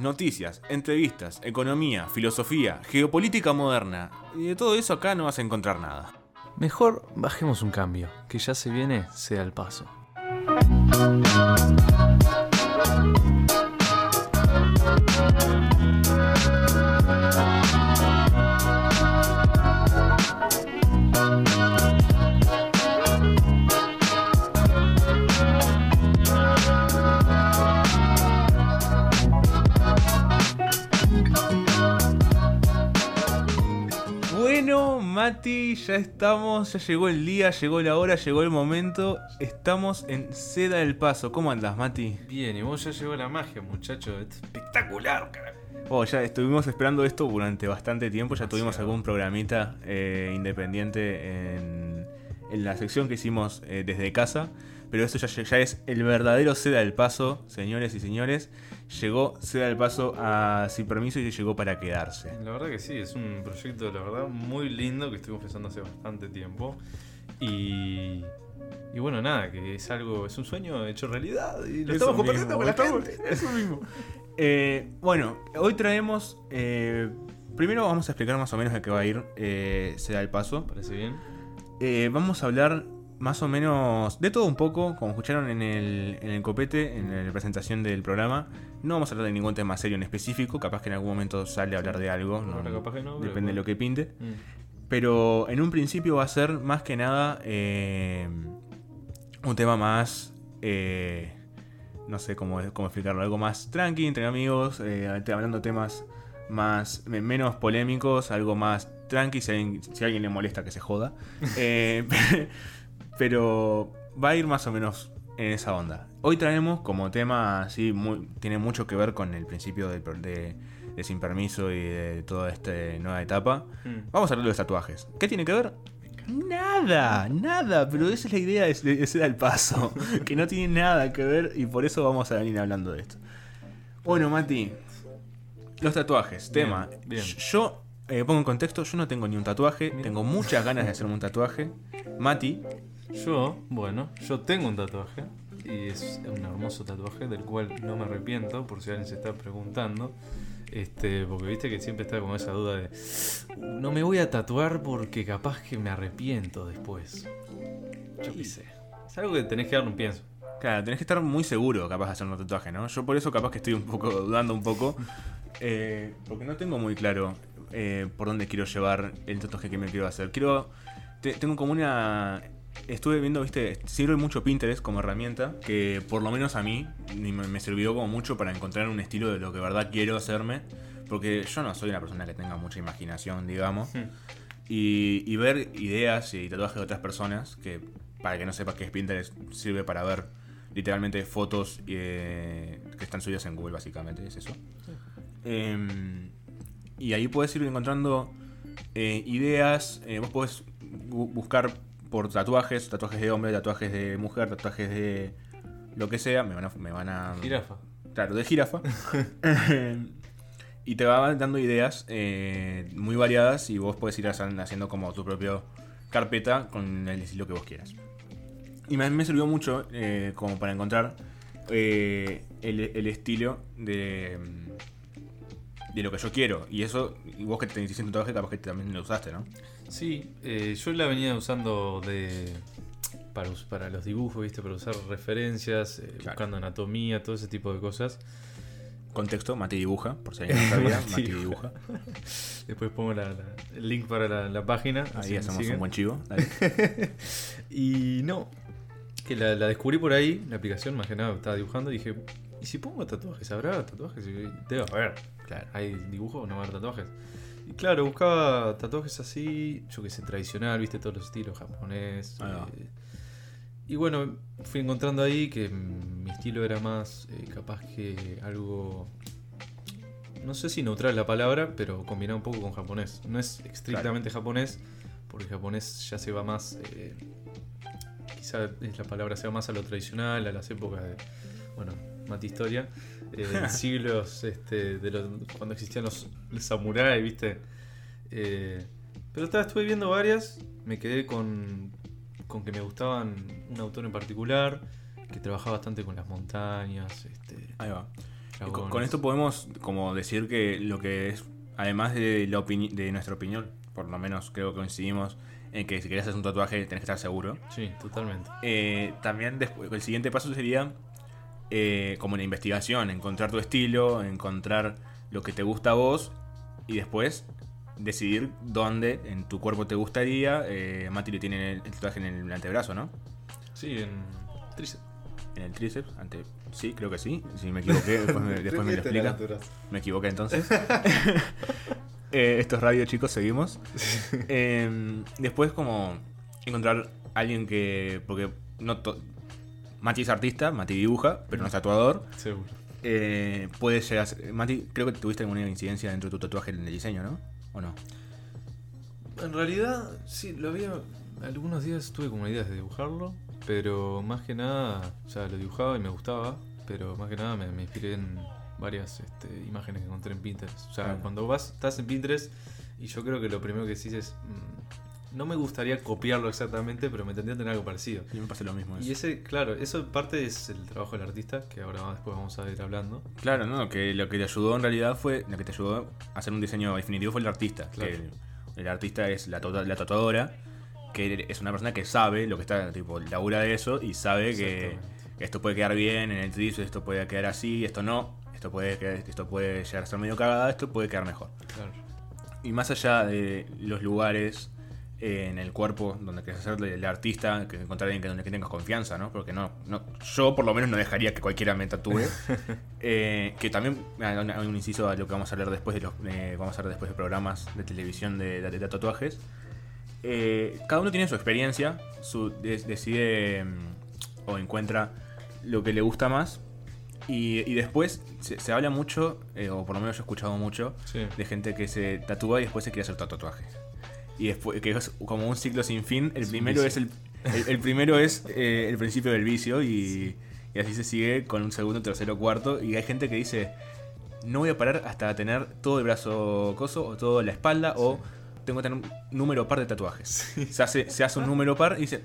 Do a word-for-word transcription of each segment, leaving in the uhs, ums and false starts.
noticias, entrevistas, economía, filosofía, geopolítica moderna. Y de todo eso acá no vas a encontrar nada. Mejor bajemos un cambio, que ya se viene, sea el paso. Mati, ya estamos, ya llegó el día, llegó la hora, llegó el momento. Estamos en Seda el Paso. ¿Cómo andás, Mati? Bien, y vos, ya llegó la magia, muchacho. Espectacular, carajo. Oh, ya estuvimos esperando esto durante bastante tiempo. Ya tuvimos sí, algún programita eh, independiente en, en la sección que hicimos eh, desde casa. Pero esto ya, ya es el verdadero Seda el Paso, señores y señores. Llegó Seda el Paso a Sin Permiso y llegó para quedarse. La verdad que sí, es un proyecto, la verdad, muy lindo que estuvimos pensando hace bastante tiempo. Y, y bueno, nada, que es algo, es un sueño hecho realidad. Y lo estamos compartiendo con la gente. Eso mismo. eh, bueno, hoy traemos... Eh, primero vamos a explicar más o menos de qué va a ir eh, Seda el Paso. Parece bien. Eh, vamos a hablar... más o menos de todo un poco, como escucharon en el, en el copete, en la presentación del programa. No vamos a hablar de ningún tema serio en específico, capaz que en algún momento sale a hablar de algo, no, no, capaz que no, depende pero... de lo que pinte. Mm. Pero en un principio va a ser más que nada eh, un tema más, eh, no sé cómo, cómo explicarlo, algo más tranqui, entre amigos, eh, hablando de temas más menos polémicos, algo más tranqui, si a alguien, si a alguien le molesta que se joda. Eh, Pero va a ir más o menos en esa onda. Hoy traemos como tema, sí, muy, tiene mucho que ver con el principio de, de, de Sin Permiso y de toda esta nueva etapa. Mm. Vamos a hablar de los tatuajes. ¿Qué tiene que ver? Nada, nada, pero esa es la idea de, de Seda el Paso. Que no tiene nada que ver y por eso vamos a venir hablando de esto. Bueno, Mati, los tatuajes, bien, tema. Bien. Yo... Eh, pongo en contexto, yo no tengo ni un tatuaje. Tengo muchas ganas de hacerme un tatuaje. Mati. Yo, bueno, yo tengo un tatuaje. Y es un hermoso tatuaje del cual no me arrepiento, por si alguien se está preguntando. Este, porque viste que siempre está con esa duda de... No me voy a tatuar porque capaz que me arrepiento después. Yo qué sé. Es algo que tenés que darle un pienso. Claro, tenés que estar muy seguro capaz de hacer un tatuaje, ¿no? Yo por eso capaz que estoy un poco dudando un poco. Eh, porque no tengo muy claro... Eh, por dónde quiero llevar el tatuaje que me quiero hacer. Quiero. Te, tengo como una. Estuve viendo, viste, sirve mucho Pinterest como herramienta. Que por lo menos a mí me, me sirvió como mucho para encontrar un estilo de lo que de verdad quiero hacerme. Porque yo no soy una persona que tenga mucha imaginación, digamos. Sí. Y, y ver ideas y tatuajes de otras personas. Que para que no sepas qué es Pinterest, sirve para ver literalmente fotos eh, que están subidas en Google, básicamente. Es eso. Sí. Eh, Y ahí podés ir encontrando eh, ideas. Eh, vos podés bu- buscar por tatuajes, tatuajes de hombre, tatuajes de mujer, tatuajes de lo que sea. Me van a... Me van a jirafa. Claro, de jirafa. Y te van dando ideas eh, muy variadas y vos podés ir haciendo como tu propia carpeta con el estilo que vos quieras. Y me, me sirvió mucho eh, como para encontrar eh, el, el estilo de... de lo que yo quiero, y eso, y vos que te hiciste un tatuaje, capaz que también lo usaste, ¿no? Sí, eh, yo la venía usando de para, para los dibujos, ¿viste? Para usar referencias, eh, claro. Buscando anatomía, todo ese tipo de cosas. Contexto, Mati dibuja, por si alguien no sabía, Mati dibuja. Después pongo la, la, el link para la, la página. Ahí hacemos un buen chivo. Dale. Y no, que la, la descubrí por ahí, la aplicación, más que nada, estaba dibujando y dije... ¿Y si pongo tatuajes? ¿Habrá tatuajes? Debe haber. Claro. ¿Hay dibujos o no va a haber tatuajes? Y claro, buscaba tatuajes así, yo que sé, tradicional, viste, todos los estilos, japonés. Ah, eh, no. Y bueno, fui encontrando ahí que mi estilo era más eh, capaz que algo... No sé si neutral la palabra, pero combinado un poco con japonés. No es estrictamente claro. Japonés, porque japonés ya se va más... Eh, quizá la palabra se va más a lo tradicional, a las épocas de... Bueno, mate historia, eh, siglos este, de los, cuando existían los, los samuráis, ¿viste? Eh, pero estaba, estuve viendo varias, me quedé con, con que me gustaban un autor en particular que trabajaba bastante con las montañas. Este. Ahí va. Dragones. Con esto podemos como decir que lo que es, además de, la opini- de nuestra opinión, por lo menos creo que coincidimos en que si querés hacer un tatuaje tenés que estar seguro. Sí, totalmente. Eh, también después, el siguiente paso sería eh, como la investigación, encontrar tu estilo, encontrar lo que te gusta a vos y después decidir dónde en tu cuerpo te gustaría. Eh, Mati le tiene el, el tatuaje en el antebrazo, ¿no? Sí, en tríceps. En el tríceps, ante... sí, creo que sí. Si me equivoqué, después me, después me lo explica. Me equivoqué entonces. eh, esto es radio, chicos, seguimos. Eh, después, como encontrar a alguien que. Porque no to... Mati es artista, Mati dibuja, pero no es tatuador. Seguro. Eh, puede llegar a ser... Mati, creo que tuviste alguna incidencia dentro de tu tatuaje en el diseño, ¿no? ¿O no? En realidad, sí, lo había. Algunos días tuve como ideas de dibujarlo. Pero más que nada, o sea, lo dibujaba y me gustaba, pero más que nada me, me inspiré en varias este, imágenes que encontré en Pinterest. O sea, claro. Cuando vas, estás en Pinterest y yo creo que lo primero que decís es, mmm, no me gustaría copiarlo exactamente, pero me tendría a tener algo parecido. Y me pasa lo mismo. Eso. Y ese, claro, eso en parte es el trabajo del artista, que ahora más después vamos a ir hablando. Claro, no, que lo que te ayudó en realidad fue, lo que te ayudó a hacer un diseño definitivo fue el artista. Claro. Que el, el artista es la, to- la tatuadora. Que es una persona que sabe lo que está, tipo, labura de eso y sabe que esto puede quedar bien en el tríceps, esto puede quedar así, esto no, esto puede quedar, esto puede llegar a ser medio cagada, esto puede quedar mejor. Claro. Y más allá de los lugares eh, en el cuerpo donde quieres hacerle el artista, que encontrar alguien que donde que tengas confianza, ¿no? Porque no, no, yo por lo menos no dejaría que cualquiera me tatúe. eh, que también hay un inciso a lo que vamos a hablar después de los, eh, vamos a hablar después de programas de televisión de, de, de tatuajes. Eh, cada uno tiene su experiencia, su, de, decide um, o encuentra lo que le gusta más y, y después se, se habla mucho, eh, o por lo menos yo he escuchado mucho, sí. De gente que se tatúa y después se quiere hacer tatuaje. Y después, que es como un ciclo sin fin, el primero sí, es el, el, el primero es eh, el principio del vicio y, sí. Y así se sigue con un segundo, tercero, cuarto y hay gente que dice no voy a parar hasta tener todo el brazo coso o toda la espalda sí. O tengo que tener un número par de tatuajes. Sí. Se, hace, se hace un número par y dice,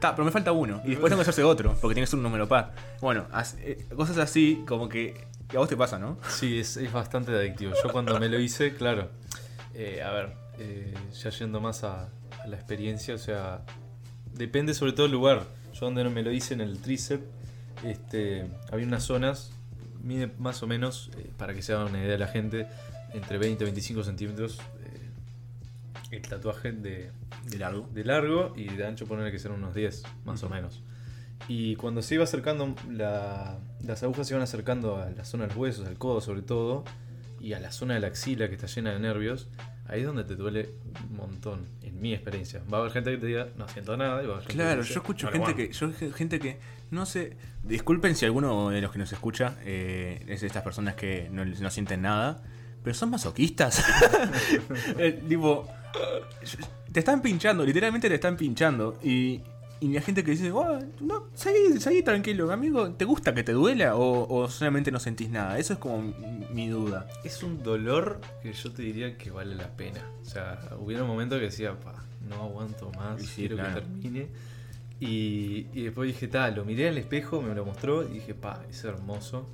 ta, pero me falta uno. Y después tengo que hacerse otro, porque tienes un número par. Bueno, as, eh, cosas así como que, que a vos te pasa, ¿no? Sí, es, es bastante adictivo. Yo cuando me lo hice, claro. Eh, a ver, eh, ya yendo más a, a la experiencia, o sea, depende sobre todo el lugar. Yo donde me lo hice en el tríceps, este, había unas zonas, mide más o menos, eh, para que se haga una idea de la gente, entre veinte y veinticinco centímetros. El tatuaje de, de largo de largo y de ancho ponerle que serán unos diez, más uh-huh. o menos. Y cuando se iba acercando, la, las agujas se iban acercando a la zona de los huesos, al codo sobre todo, y a la zona de la axila que está llena de nervios, ahí es donde te duele un montón, en mi experiencia. Va a haber gente que te diga, no siento nada. Y va a haber gente claro, que dice, yo escucho gente bueno. que, yo gente que, no sé, disculpen si alguno de los que nos escucha eh, es de estas personas que no, no sienten nada, pero son masoquistas. eh, tipo... Te están pinchando, literalmente te están pinchando. Y, y la gente que dice, oh, no, seguí, seguí tranquilo, amigo. ¿Te gusta que te duela o, o solamente no sentís nada? Eso es como mi, mi duda. Es un dolor que yo te diría que vale la pena. O sea, hubiera un momento que decía, pa, no aguanto más, sí, quiero claro. que termine. Y, y después dije, tal, lo miré al espejo, me lo mostró y dije, pa, es hermoso.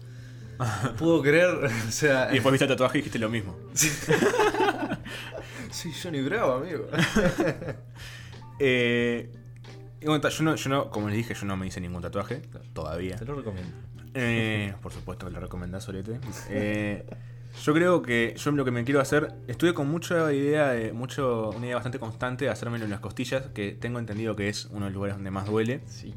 No puedo creer, o sea. Y después viste el tatuaje y dijiste lo mismo. Sí. Soy Johnny Bravo, amigo. eh, yo, no, yo no, como les dije, yo no me hice ningún tatuaje claro. Todavía. Te lo recomiendo. Eh, por supuesto que lo recomendás, solete. Eh, yo creo que yo lo que me quiero hacer, estuve con mucha idea, de, mucho, una idea bastante constante de hacérmelo en las costillas, que tengo entendido que es uno de los lugares donde más duele. Sí.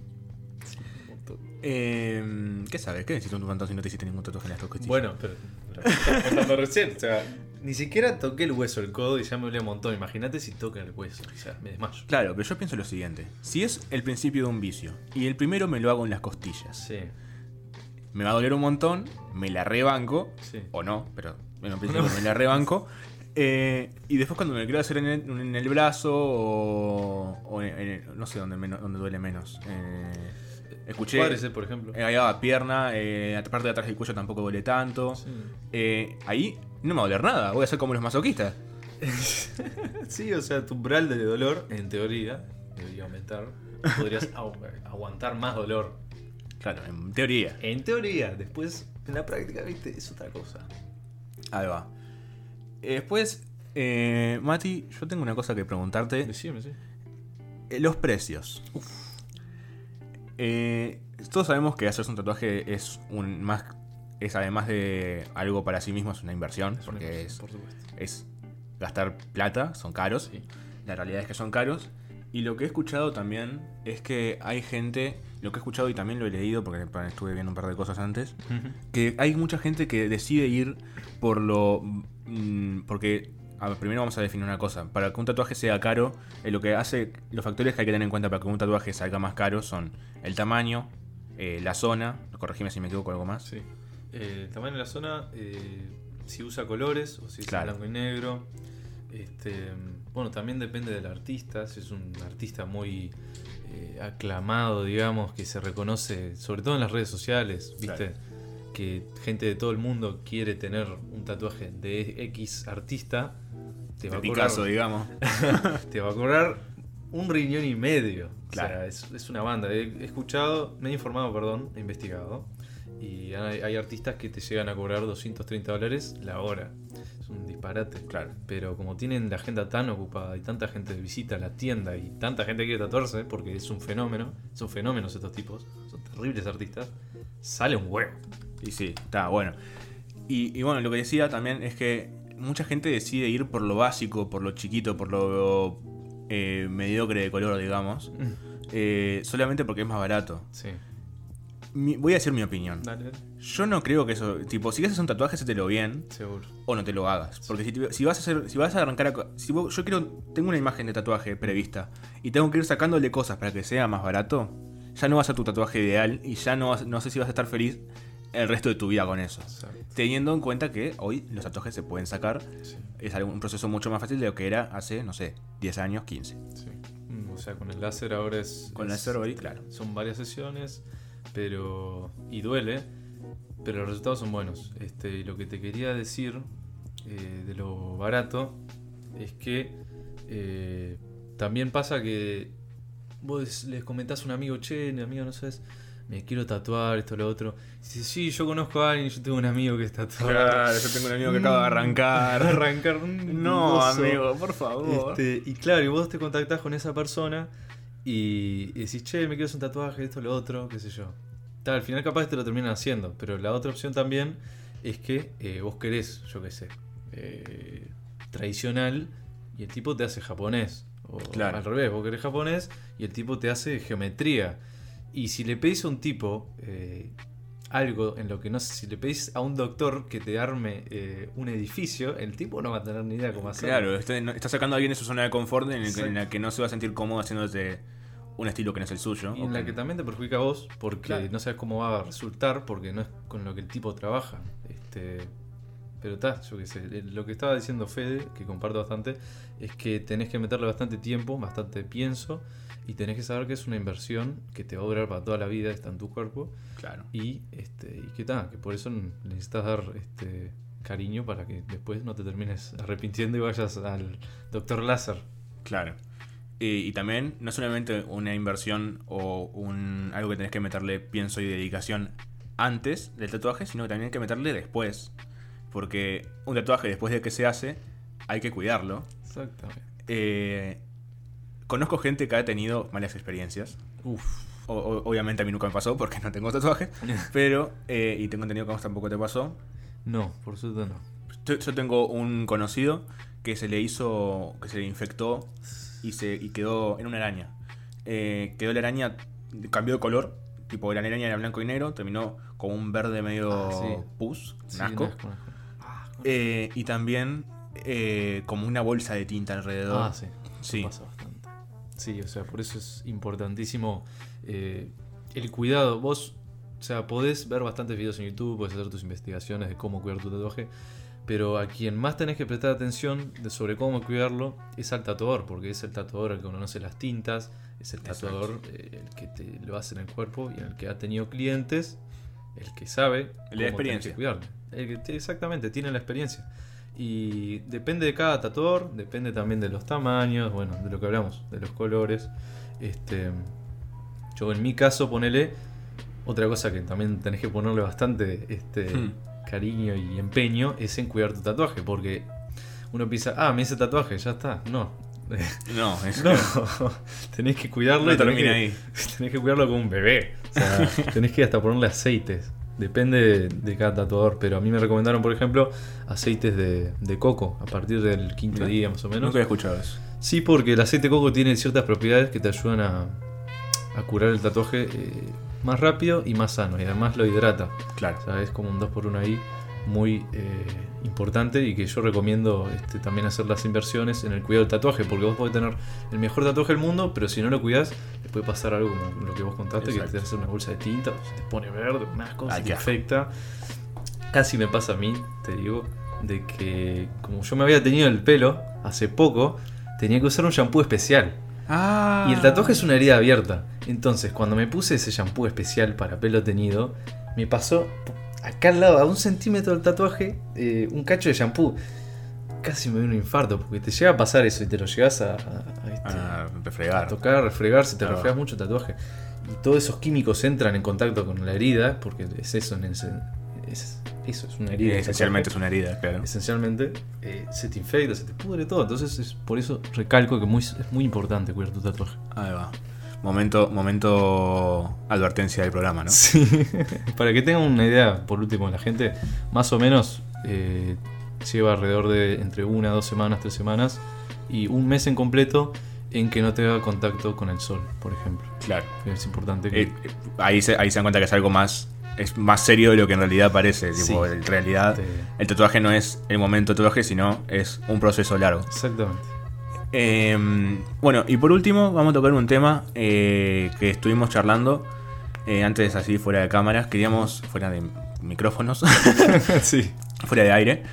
Eh, ¿Qué sabes? ¿Qué necesitas un pantalón si no te hiciste ningún tatuaje en las costillas? Bueno, pero, pero contando recién, o sea, ni siquiera toqué el hueso, el codo y ya me duele un montón. Imagínate si toca el hueso, o sea, me desmayo. Claro, pero yo pienso lo siguiente: si es el principio de un vicio y el primero me lo hago en las costillas, sí. Me va a doler un montón, me la rebanco, sí. O no, pero bueno, en principio no. Me la rebanco. Eh, y después cuando me lo quiero hacer en el, en el brazo o, o en el, no sé dónde menos, dónde duele menos. Eh, Escuché. Cuádriceps, eh, por ejemplo. Eh, ahí va, pierna, eh, la parte de atrás del cuello tampoco duele tanto. Sí. Eh, ahí no me va a doler nada, voy a ser como los masoquistas. Sí, o sea, tu umbral de dolor, en teoría, debería aumentar. Podrías aguantar más dolor. Claro, en teoría. En teoría, después En la práctica, viste, es otra cosa. Ahí va. Eh, después, eh, Mati, yo tengo una cosa que preguntarte. Decime, sí. Eh, los precios. Uf. Eh, todos sabemos que hacerse un tatuaje es un más, es además de algo para sí mismo, es una inversión. Es porque una inversión, es, por es gastar plata, son caros. Sí. La realidad es que son caros. Y lo que he escuchado también es que hay gente, lo que he escuchado y también lo he leído porque estuve viendo un par de cosas antes, uh-huh, que hay mucha gente que decide ir por lo... Mmm, porque a ver, primero vamos a definir una cosa. Para que un tatuaje sea caro, eh, lo que hace, los factores que hay que tener en cuenta para que un tatuaje salga más caro son el tamaño, eh, la zona, corregime si me equivoco algo más. Sí. Eh, el tamaño de la zona, eh, si usa colores o si usa claro. blanco y negro. Este, bueno, también depende del artista. Si es un artista muy eh, aclamado, digamos, que se reconoce, sobre todo en las redes sociales, ¿viste? Claro. Que gente de todo el mundo quiere tener un tatuaje de X artista, te va a cobrar, Picasso, digamos. Te va a cobrar un riñón y medio. Claro. O sea, es, es una banda. He escuchado, me he informado, perdón, he investigado. Y hay, hay artistas que te llegan a cobrar doscientos treinta dólares la hora. Es un disparate. Claro. Pero como tienen la agenda tan ocupada y tanta gente visita la tienda y tanta gente quiere tatuarse, porque es un fenómeno, son fenómenos estos tipos, son terribles artistas, sale un huevo. Y sí, está bueno. Y, y bueno, lo que decía también es que mucha gente decide ir por lo básico, por lo chiquito, por lo eh, mediocre de color, digamos, eh, solamente porque es más barato. Sí. Mi, voy a decir mi opinión. Dale. Yo no creo que eso, tipo, si haces un tatuaje, hacételo bien. Seguro. O no te lo hagas. Porque si, te, si vas a hacer, si vas a arrancar a, si vos, yo quiero, tengo una imagen de tatuaje prevista y tengo que ir sacándole cosas para que sea más barato, ya no vas a tu tatuaje ideal y ya no, vas, no sé si vas a estar feliz el resto de tu vida con eso. Exacto. Teniendo en cuenta que hoy los tatuajes se pueden sacar. Sí. Es un proceso mucho más fácil de lo que era hace, no sé, diez años, quince. Sí. O sea, con el láser ahora es... Con el láser hoy, claro. Son varias sesiones. Pero y duele, pero los resultados son buenos. Este, y lo que te quería decir eh, de lo barato es que eh, también pasa que vos les comentás a un amigo, che, mi amigo, no sabes, me quiero tatuar, esto, lo otro. Y dices, sí, yo conozco a alguien, yo tengo un amigo que es tatuado. Claro, yo tengo un amigo que acaba de arrancar. arrancar un No, gozo. Amigo, por favor. Este, y claro, y vos te contactás con esa persona. Y decís, che, me quiero hacer un tatuaje, esto, lo otro, qué sé yo. Tal, al final capaz te lo terminan haciendo. Pero la otra opción también es que eh, vos querés, yo qué sé, eh, tradicional, y el tipo te hace japonés. O claro. Al revés, vos querés japonés y el tipo te hace geometría. Y si le pedís a un tipo eh, algo en lo que no sé, si le pedís a un doctor que te arme eh, un edificio, el tipo no va a tener ni idea cómo hacerlo. Claro, está, está sacando a alguien de su zona de confort en, el que, en la que no se va a sentir cómodo haciéndose un estilo que no es el suyo. Y en la que también te perjudica a vos porque claro. no sabes cómo va a resultar porque no es con lo que el tipo trabaja. Este, pero está, yo qué sé. Lo que estaba diciendo Fede, que comparto bastante, es que tenés que meterle bastante tiempo, bastante pienso. Y tenés que saber que es una inversión que te va a durar para toda la vida, está en tu cuerpo. Claro. Y, este, y que tal, que por eso necesitas dar este, cariño para que después no te termines arrepintiendo y vayas al doctor láser. Claro. Y, y también, no solamente una inversión o un algo que tenés que meterle pienso y dedicación antes del tatuaje, sino que también hay que meterle después. Porque un tatuaje después de que se hace, hay que cuidarlo. Exactamente. Eh... Conozco gente que ha tenido malas experiencias. Uf. O, o, obviamente a mí nunca me pasó porque no tengo tatuajes. Pero, eh, y tengo entendido que a vos tampoco te pasó. No, por suerte no. Yo, yo tengo un conocido que se le hizo, que se le infectó y, se, y quedó en una araña. Eh, quedó la araña, cambió de color. Tipo, la araña era blanco y negro, terminó con un verde medio ah, sí. pus, sí, nasco. nasco, nasco. Ah, eh, y también eh, como una bolsa de tinta alrededor. Ah, sí. Sí. Pasó bastante. Sí, o sea, por eso es importantísimo eh, el cuidado. Vos, o sea, podés ver bastantes videos en YouTube, podés hacer tus investigaciones de cómo cuidar tu tatuaje, pero a quien más tenés que prestar atención de sobre cómo cuidarlo es al tatuador, porque es el tatuador el que conoce las tintas, es el tatuador eh, el que te lo hace en el cuerpo y el que ha tenido clientes, el que sabe la experiencia. Cómo tenés que cuidarlo. El que, exactamente, tiene la experiencia. Y depende de cada tatuador, depende también de los tamaños, bueno, de lo que hablamos, de los colores. Este, yo en mi caso, ponele, Otra cosa que también tenés que ponerle bastante este, hmm. cariño y empeño es en cuidar tu tatuaje, porque uno piensa, ah, me hice tatuaje, ya está. No. No, es no. Que... tenés que cuidarlo. No, y tenés, termina que, ahí. Tenés que cuidarlo como un bebé. O sea, tenés que hasta ponerle aceites. Depende de, de cada tatuador, pero a mí me recomendaron, por ejemplo, aceites de, de coco a partir del quinto no, día, más o menos. Nunca había escuchado eso. Sí, porque el aceite de coco tiene ciertas propiedades que te ayudan a, a curar el tatuaje eh, más rápido y más sano, y además lo hidrata. Claro. O sea, es como un dos por uno ahí muy eh, importante, y que yo recomiendo este, también hacer las inversiones en el cuidado del tatuaje, porque vos podés tener el mejor tatuaje del mundo, pero si no lo cuidás, te puede pasar algo como lo que vos contaste. Exacto. Que te hace una bolsa de tinta, se te pone verde, unas cosas. Ay, que afecta. Casi me pasa a mí, te digo, de que como yo me había teñido el pelo hace poco, tenía que usar un shampoo especial. Ah. Y el tatuaje es una herida abierta. Entonces, cuando me puse ese shampoo especial para pelo teñido, me pasó acá al lado, a un centímetro del tatuaje, eh, un cacho de shampoo. Casi me dio un infarto, porque te llega a pasar eso y te lo llegas a, a, a, este, a refregar. A tocar, a refregar, se te claro. refregas mucho el tatuaje. Y todos esos químicos entran en contacto con la herida, porque es eso, en ese, es, eso es una herida. Esencialmente es una herida, claro. Esencialmente eh, se te infecta, se te pudre todo. Entonces, es, por eso recalco que muy, es muy importante cuidar tu tatuaje. Ahí va. Momento, momento advertencia del programa, ¿no? Sí. Para que tengan una idea, por último, la gente, más o menos eh, lleva alrededor de entre una, dos semanas, tres semanas y un mes en completo en que no tenga contacto con el sol, por ejemplo. Claro. Es importante. Que... Eh, ahí, se, ahí se dan cuenta que es algo más, es más serio de lo que en realidad parece. Sí. Tipo, en realidad, te... el tatuaje no es el momento de tatuaje, sino es un proceso largo. Exactamente. Eh, bueno, y por último vamos a tocar un tema eh, que estuvimos charlando eh, antes, así fuera de cámaras, queríamos, fuera de micrófonos, sí. fuera de aire,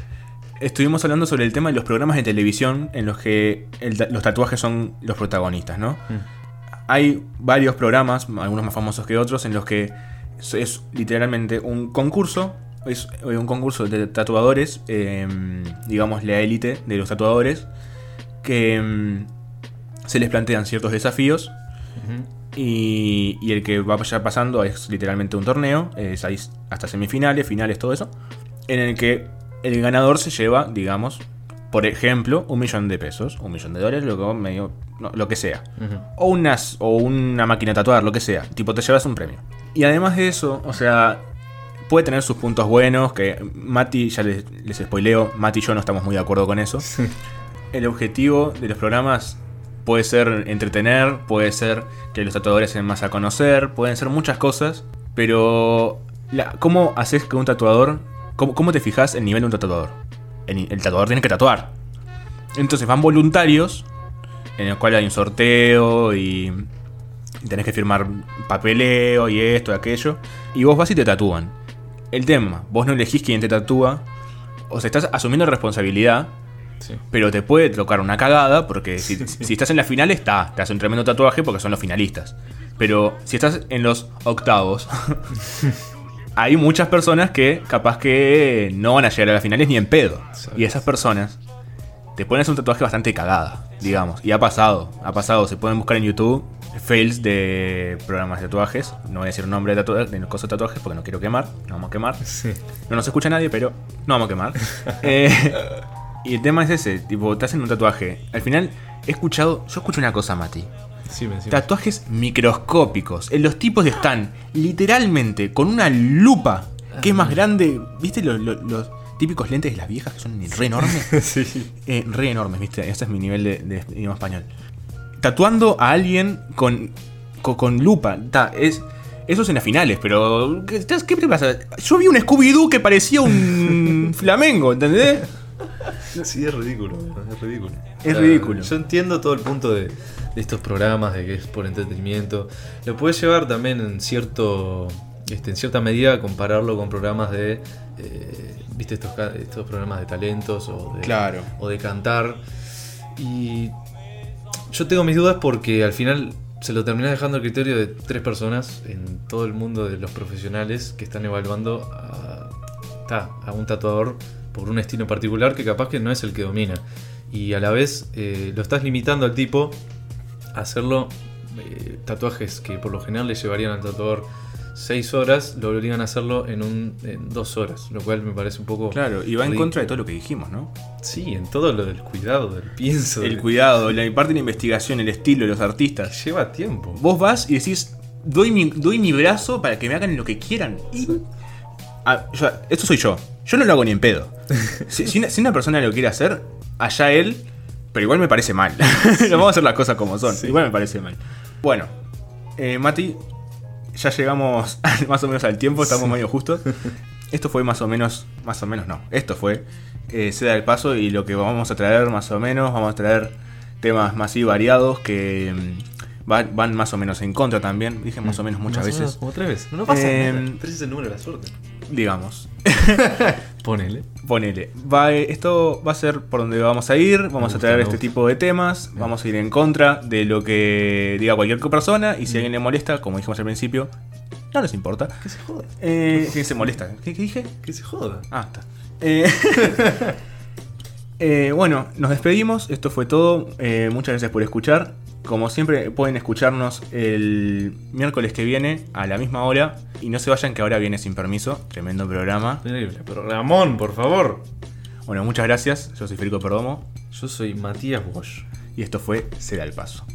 estuvimos hablando sobre el tema de los programas de televisión en los que el, los tatuajes son los protagonistas, ¿no? Mm. Hay varios programas, algunos más famosos que otros, en los que es, es literalmente un concurso, es un concurso de tatuadores, eh, digamos la élite de los tatuadores, que um, se les plantean ciertos desafíos. Uh-huh. y, y el que va pasando es literalmente un torneo, es ahí hasta semifinales, finales, todo eso, en el que el ganador se lleva, digamos, por ejemplo, un millón de pesos, un millón de dólares, lo que, medio, no, lo que sea. Uh-huh. o, unas, o una máquina de tatuar, lo que sea, tipo te llevas un premio. Y además de eso, o sea, puede tener sus puntos buenos, que Mati, ya les, les spoileo, Mati y yo no estamos muy de acuerdo con eso. Sí. El objetivo de los programas puede ser entretener, puede ser que los tatuadores se den más a conocer, pueden ser muchas cosas, pero la, ¿cómo haces que un tatuador, cómo, cómo te fijas el nivel de un tatuador? El, el tatuador tiene que tatuar. Entonces van voluntarios, en el cual hay un sorteo y, y tenés que firmar papeleo y esto y aquello, y vos vas y te tatúan. El tema, vos no elegís quién te tatúa, o sea, estás asumiendo responsabilidad. Sí. Pero te puede tocar una cagada, porque si, sí. si estás en la final, está, te hace un tremendo tatuaje porque son los finalistas. Pero si estás en los octavos, hay muchas personas que capaz que no van a llegar a las finales ni en pedo. ¿Sabes? Y esas personas te pueden hacer un tatuaje bastante cagada, digamos. Y ha pasado, ha pasado. Se pueden buscar en YouTube fails de programas de tatuajes. No voy a decir nombre de, tatu- de cosas de tatuajes porque no quiero quemar. No vamos a quemar. Sí. No nos escucha nadie, pero no vamos a quemar. eh... Y el tema es ese, tipo, te hacen un tatuaje. Al final, he escuchado, yo escucho una cosa, Mati. Sí, me decimos. Tatuajes microscópicos. Los tipos están literalmente con una lupa que es más grande. ¿Viste los, los, los típicos lentes de las viejas que son re enormes? Sí. Eh, re enormes, ¿viste? Ese es mi nivel de, de idioma español. Tatuando a alguien con, con, con lupa. Ta, es... Eso es en las finales, pero... ¿Qué, qué te pasa? Yo vi un Scooby-Doo que parecía un flamenco, ¿entendés? Sí, es ridículo, es ridículo. Es uh, ridículo. Yo entiendo todo el punto de, de estos programas, de que es por entretenimiento. Lo puedes llevar también en cierto, este, en cierta medida, compararlo con programas de, eh, viste estos, estos programas de talentos o de, claro. o de cantar. Y yo tengo mis dudas porque al final se lo terminás dejando al criterio de tres personas en todo el mundo de los profesionales que están evaluando a, a un tatuador por un estilo particular que capaz que no es el que domina, y a la vez eh, lo estás limitando al tipo a hacerlo eh, tatuajes que por lo general le llevarían al tatuador seis horas lo obligan a hacerlo en, un, en dos horas, lo cual me parece un poco... Claro, y va rico. En contra de todo lo que dijimos, ¿no? Sí, en todo lo del cuidado, del pienso. El del... cuidado, la parte de la investigación, el estilo, los artistas. Lleva tiempo. Vos vas y decís, doy mi, doy mi brazo para que me hagan lo que quieran. Y... Ah, yo, esto soy yo, yo no lo hago ni en pedo. Si, si, una, si una persona lo quiere hacer, allá él, pero igual me parece mal. Sí. Vamos a hacer las cosas como son, sí. Igual me parece mal. Bueno, eh, Mati... Ya llegamos más o menos al tiempo, estamos sí. medio justos. Esto fue más o menos, más o menos no, esto fue eh, Ceda el Paso, y lo que vamos a traer más o menos, vamos a traer temas más y variados que van, van más o menos en contra también. Dije más o menos muchas más veces. Como tres veces. No pasa eh, nada, tres es el número de la suerte. Digamos. Ponele. Ponele. Va, esto va a ser por donde vamos a ir, vamos a traer este tipo de temas, bien. Vamos a ir en contra de lo que diga cualquier persona, y si bien. Alguien le molesta, como dijimos al principio, no les importa. Que se joda. Eh, si se molesta. ¿Qué, qué dije? Que se joda. Ah, está. Eh, eh, bueno, nos despedimos, esto fue todo, eh, muchas gracias por escuchar. Como siempre pueden escucharnos el miércoles que viene a la misma hora. Y no se vayan, que ahora viene Sin Permiso. Tremendo programa. Terrible programón, por favor. Bueno, muchas gracias. Yo soy Federico Perdomo. Yo soy Matías Bosch. Y esto fue Ceda el Paso.